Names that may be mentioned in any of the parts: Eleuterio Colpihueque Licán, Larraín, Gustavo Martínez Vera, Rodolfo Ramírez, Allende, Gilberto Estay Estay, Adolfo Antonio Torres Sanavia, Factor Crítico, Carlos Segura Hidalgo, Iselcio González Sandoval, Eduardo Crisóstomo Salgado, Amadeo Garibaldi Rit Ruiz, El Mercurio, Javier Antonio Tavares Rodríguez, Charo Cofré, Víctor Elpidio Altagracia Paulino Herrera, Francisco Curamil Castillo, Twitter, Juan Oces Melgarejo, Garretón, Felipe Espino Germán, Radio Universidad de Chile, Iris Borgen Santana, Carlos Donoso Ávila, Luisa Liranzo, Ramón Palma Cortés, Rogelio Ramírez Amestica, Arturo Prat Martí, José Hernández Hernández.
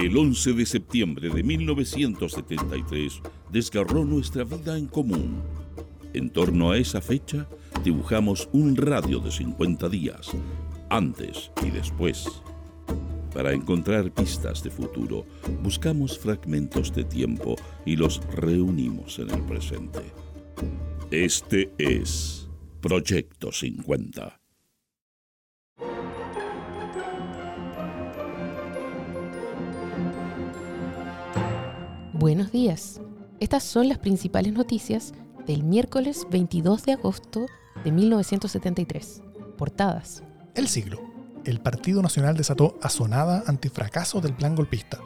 El 11 de septiembre de 1973 desgarró nuestra vida en común. En torno a esa fecha, dibujamos un radio de 50 días, antes y después. Para encontrar pistas de futuro, buscamos fragmentos de tiempo y los reunimos en el presente. Este es Proyecto 50. Buenos días. Estas son las principales noticias del miércoles 22 de agosto de 1973. Portadas. El Siglo. El Partido Nacional desató asonada antifracaso del plan golpista.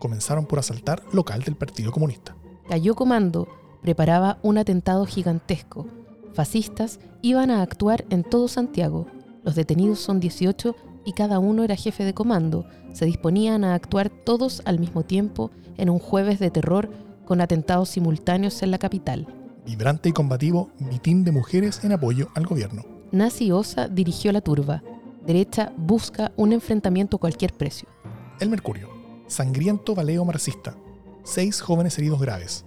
Comenzaron por asaltar local del Partido Comunista. Cayó Comando preparaba un atentado gigantesco. Fascistas iban a actuar en todo Santiago. Los detenidos son 18 y cada uno era jefe de comando. Se disponían a actuar todos al mismo tiempo en un jueves de terror con atentados simultáneos en la capital. Vibrante y combativo, mitin de mujeres en apoyo al gobierno. Nazi Osa dirigió la turba. Derecha busca un enfrentamiento a cualquier precio. El Mercurio. Sangriento baleo marxista. 6 jóvenes heridos graves.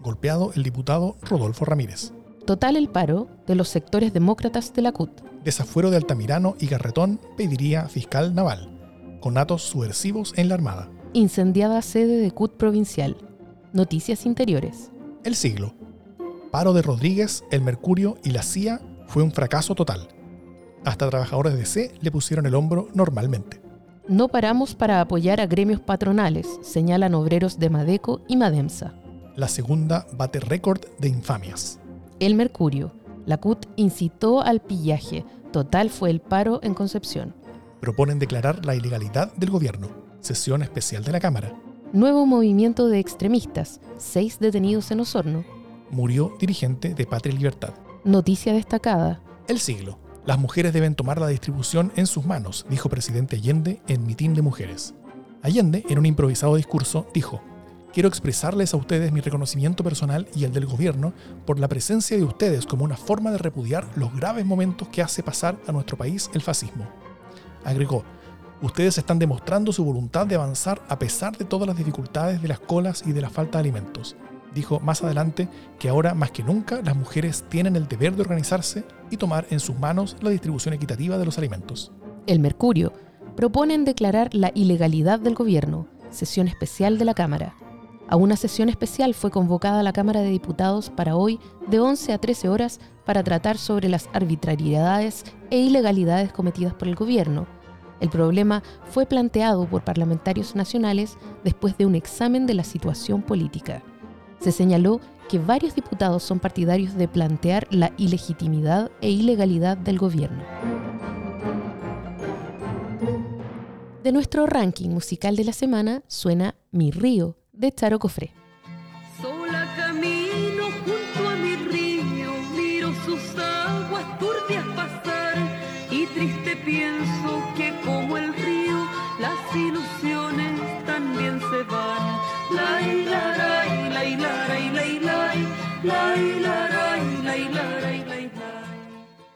Golpeado el diputado Rodolfo Ramírez. Total el paro de los sectores demócratas de la CUT. Desafuero de Altamirano y Garretón pediría fiscal naval. Con actos subversivos en la Armada. Incendiada sede de CUT provincial. Noticias interiores. El Siglo. Paro de Rodríguez, El Mercurio y la CIA fue un fracaso total. Hasta trabajadores de C le pusieron el hombro normalmente. No paramos para apoyar a gremios patronales, señalan obreros de Madeco y Mademsa. La segunda bate récord de infamias. El Mercurio. La CUT incitó al pillaje. Total fue el paro en Concepción. Proponen declarar la ilegalidad del gobierno. Sesión especial de la Cámara. Nuevo movimiento de extremistas. 6 detenidos en Osorno. Murió dirigente de Patria y Libertad. Noticia destacada. El Siglo. Las mujeres deben tomar la distribución en sus manos, dijo presidente Allende en mitin de mujeres. Allende, en un improvisado discurso, dijo: quiero expresarles a ustedes mi reconocimiento personal y el del gobierno por la presencia de ustedes como una forma de repudiar los graves momentos que hace pasar a nuestro país el fascismo. Agregó: ustedes están demostrando su voluntad de avanzar a pesar de todas las dificultades de las colas y de la falta de alimentos. Dijo más adelante que ahora más que nunca las mujeres tienen el deber de organizarse y tomar en sus manos la distribución equitativa de los alimentos. El Mercurio. Proponen declarar la ilegalidad del gobierno. Sesión especial de la Cámara. A una sesión especial fue convocada la Cámara de Diputados para hoy de 11 a 13 horas para tratar sobre las arbitrariedades e ilegalidades cometidas por el gobierno. El problema fue planteado por parlamentarios nacionales después de un examen de la situación política. Se señaló que varios diputados son partidarios de plantear la ilegitimidad e ilegalidad del gobierno. De nuestro ranking musical de la semana suena Mi Río, de Charo Cofré. Sola camino junto a mi río, miro sus aguas turbias pasar y triste pienso que como el río las ilusiones también se van. Lai, larai, lai, larai, lai, lai, lai, larai, lai, larai, lai, lai.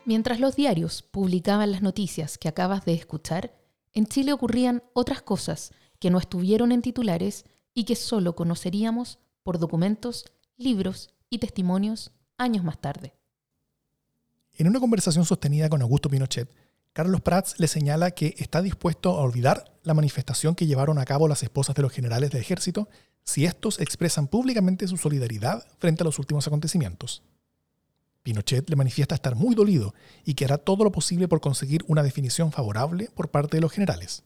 Mientras los diarios publicaban las noticias que acabas de escuchar, en Chile ocurrían otras cosas que no estuvieron en titulares y que solo conoceríamos por documentos, libros y testimonios años más tarde. En una conversación sostenida con Augusto Pinochet, Carlos Prats le señala que está dispuesto a olvidar la manifestación que llevaron a cabo las esposas de los generales del ejército si estos expresan públicamente su solidaridad frente a los últimos acontecimientos. Pinochet le manifiesta estar muy dolido y que hará todo lo posible por conseguir una definición favorable por parte de los generales.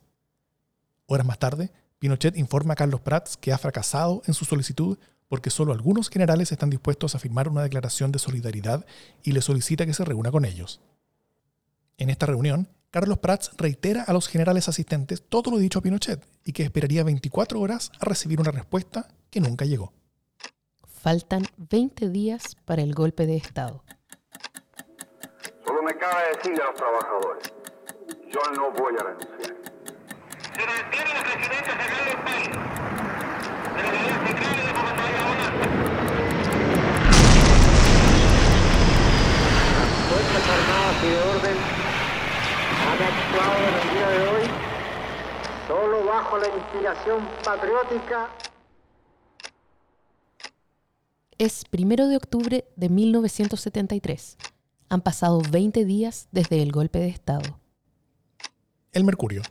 Horas más tarde, Pinochet informa a Carlos Prats que ha fracasado en su solicitud porque solo algunos generales están dispuestos a firmar una declaración de solidaridad y le solicita que se reúna con ellos. En esta reunión, Carlos Prats reitera a los generales asistentes todo lo dicho a Pinochet y que esperaría 24 horas a recibir una respuesta que nunca llegó. Faltan 20 días para el golpe de Estado. Solo me cabe decirle a los trabajadores, yo no voy a renunciar. Se mantiene la presidencia general del país. Se le da el secretario de comandante Las Fuerzas Armadas y de Orden han actuado en el día de hoy solo bajo bajo la inspiración patriótica. Es 1 de octubre de 1973. Han pasado 20 días desde el golpe de Estado. El Mercurio.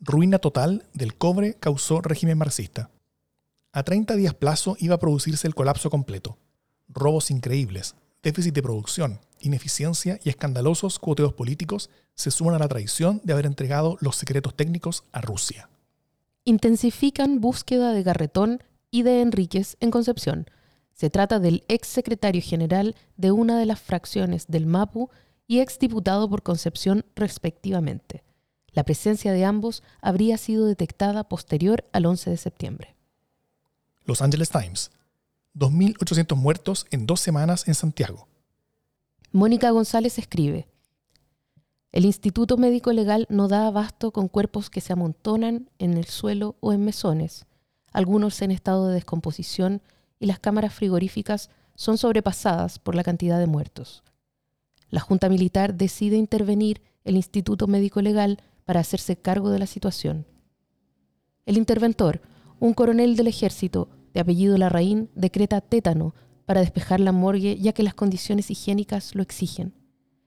Ruina total del cobre causó régimen marxista. A 30 días plazo iba a producirse el colapso completo. Robos increíbles, déficit de producción, ineficiencia y escandalosos cuoteos políticos se suman a la traición de haber entregado los secretos técnicos a Rusia. Intensifican búsqueda de Garretón y de Enríquez en Concepción. Se trata del exsecretario general de una de las fracciones del MAPU y exdiputado por Concepción respectivamente. La presencia de ambos habría sido detectada posterior al 11 de septiembre. Los Angeles Times. 2.800 muertos en 2 semanas en Santiago. Mónica González escribe: el Instituto Médico Legal no da abasto con cuerpos que se amontonan en el suelo o en mesones, algunos en estado de descomposición, y las cámaras frigoríficas son sobrepasadas por la cantidad de muertos. La Junta Militar decide intervenir el Instituto Médico Legal para hacerse cargo de la situación. El interventor, un coronel del ejército de apellido Larraín, decreta tétano para despejar la morgue ya que las condiciones higiénicas lo exigen.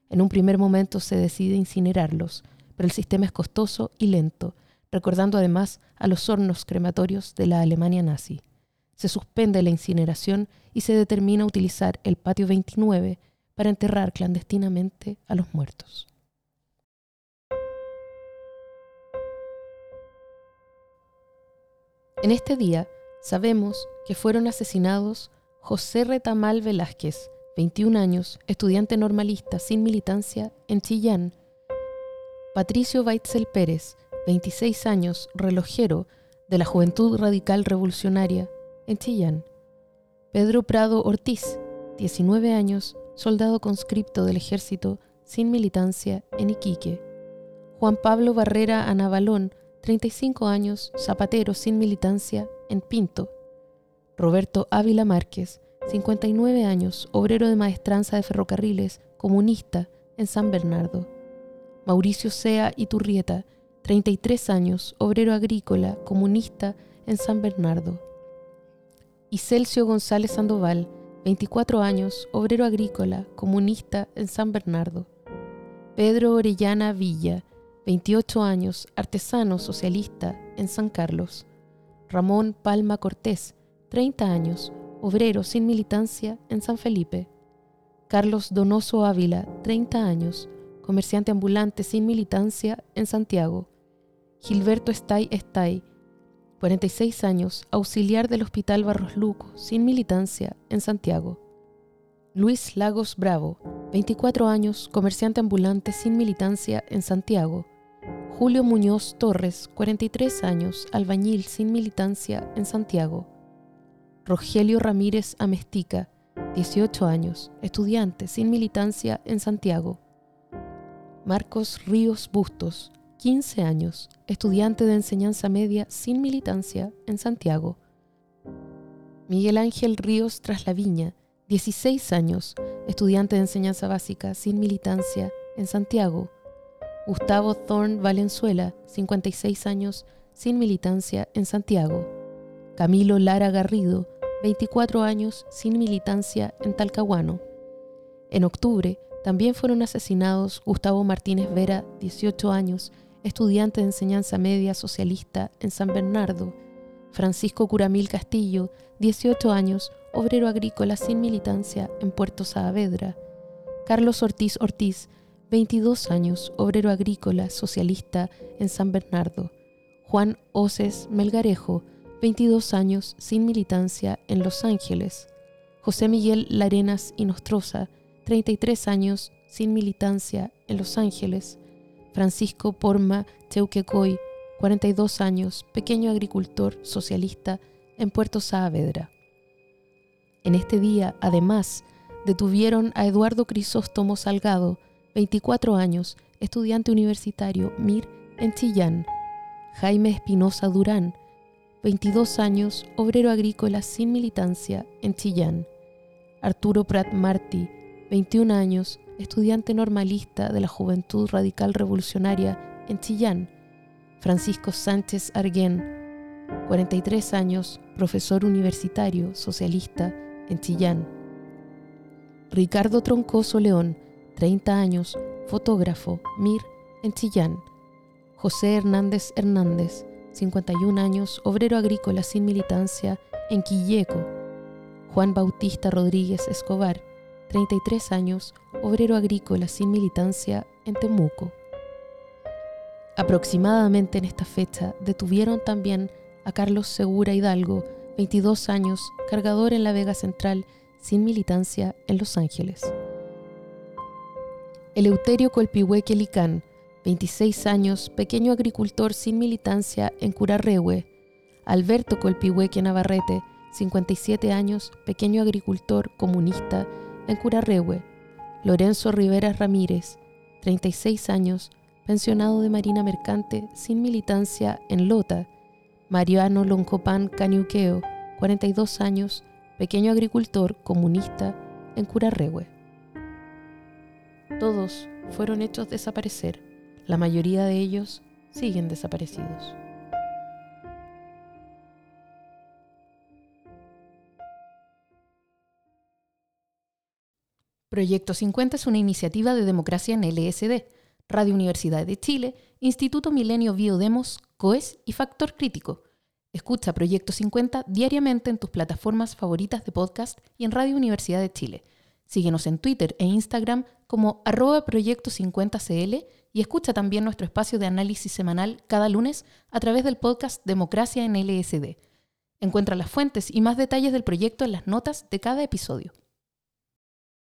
En un primer momento se decide incinerarlos, pero el sistema es costoso y lento, recordando además a los hornos crematorios de la Alemania nazi. Se suspende la incineración y se determina utilizar el patio 29 para enterrar clandestinamente a los muertos. En este día sabemos que fueron asesinados José Retamal Velázquez, 21 años, estudiante normalista sin militancia en Chillán; Patricio Baitzel Pérez, 26 años, relojero de la Juventud Radical Revolucionaria en Chillán; Pedro Prado Ortiz, 19 años, soldado conscripto del ejército sin militancia en Iquique; Juan Pablo Barrera Anabalón, 35 años, zapatero sin militancia en Pinto; Roberto Ávila Márquez, 59 años, obrero de maestranza de ferrocarriles, comunista en San Bernardo; Mauricio Cea y Turrieta, 33 años, obrero agrícola, comunista en San Bernardo; Iselcio González Sandoval, 24 años, obrero agrícola, comunista en San Bernardo; Pedro Orellana Villa, 28 años, artesano socialista en San Carlos; Ramón Palma Cortés, 30 años, obrero sin militancia en San Felipe; Carlos Donoso Ávila, 30 años, comerciante ambulante sin militancia en Santiago; Gilberto Estay Estay, 46 años, auxiliar del Hospital Barros Luco, sin militancia, en Santiago; Luis Lagos Bravo, 24 años, comerciante ambulante sin militancia, en Santiago; Julio Muñoz Torres, 43 años, albañil sin militancia, en Santiago; Rogelio Ramírez Amestica, 18 años, estudiante sin militancia, en Santiago; Marcos Ríos Bustos, 15 años, estudiante de enseñanza media sin militancia en Santiago; Miguel Ángel Ríos Traslaviña, 16 años, estudiante de enseñanza básica sin militancia en Santiago; Gustavo Thorne Valenzuela, 56 años, sin militancia en Santiago; Camilo Lara Garrido, 24 años, sin militancia en Talcahuano. En octubre también fueron asesinados Gustavo Martínez Vera, 18 años, estudiante de enseñanza media socialista en San Bernardo; Francisco Curamil Castillo, 18 años, obrero agrícola sin militancia en Puerto Saavedra; Carlos Ortiz Ortiz, 22 años, obrero agrícola socialista en San Bernardo; Juan Oces Melgarejo, 22 años, sin militancia en Los Ángeles; José Miguel Larenas y Nostroza, 33 años, sin militancia en Los Ángeles; Francisco Porma Cheuquecoy, 42 años, pequeño agricultor socialista en Puerto Saavedra. En este día, además, detuvieron a Eduardo Crisóstomo Salgado, 24 años, estudiante universitario MIR en Chillán; Jaime Espinosa Durán, 22 años, obrero agrícola sin militancia en Chillán; Arturo Prat Martí, 21 años, estudiante normalista de la Juventud Radical Revolucionaria en Chillán; Francisco Sánchez Arguén, 43 años, profesor universitario, socialista, en Chillán. Ricardo Troncoso León, 30 años, fotógrafo, MIR, en Chillán. José Hernández Hernández, 51 años, obrero agrícola sin militancia, en Quilleco. Juan Bautista Rodríguez Escobar, 33 años, obrero agrícola sin militancia, en Temuco. Aproximadamente en esta fecha detuvieron también a Carlos Segura Hidalgo, 22 años, cargador en la Vega Central, sin militancia, en Los Ángeles. Eleuterio Colpihueque Licán, 26 años, pequeño agricultor sin militancia, en Curarrehue. Alberto Colpihueque Navarrete, 57 años, pequeño agricultor comunista, en Curarrehue. Lorenzo Rivera Ramírez, 36 años, pensionado de Marina Mercante, sin militancia, en Lota. Mariano Loncopán Caniuqueo, 42 años, pequeño agricultor comunista, en Curarrehue. Todos fueron hechos desaparecer. La mayoría de ellos siguen desaparecidos. Proyecto 50 es una iniciativa de Democracia en LSD, Radio Universidad de Chile, Instituto Milenio Biodemos, COES y Factor Crítico. Escucha Proyecto 50 diariamente en tus plataformas favoritas de podcast y en Radio Universidad de Chile. Síguenos en Twitter e Instagram como @Proyecto50CL y escucha también nuestro espacio de análisis semanal cada lunes a través del podcast Democracia en LSD. Encuentra las fuentes y más detalles del proyecto en las notas de cada episodio.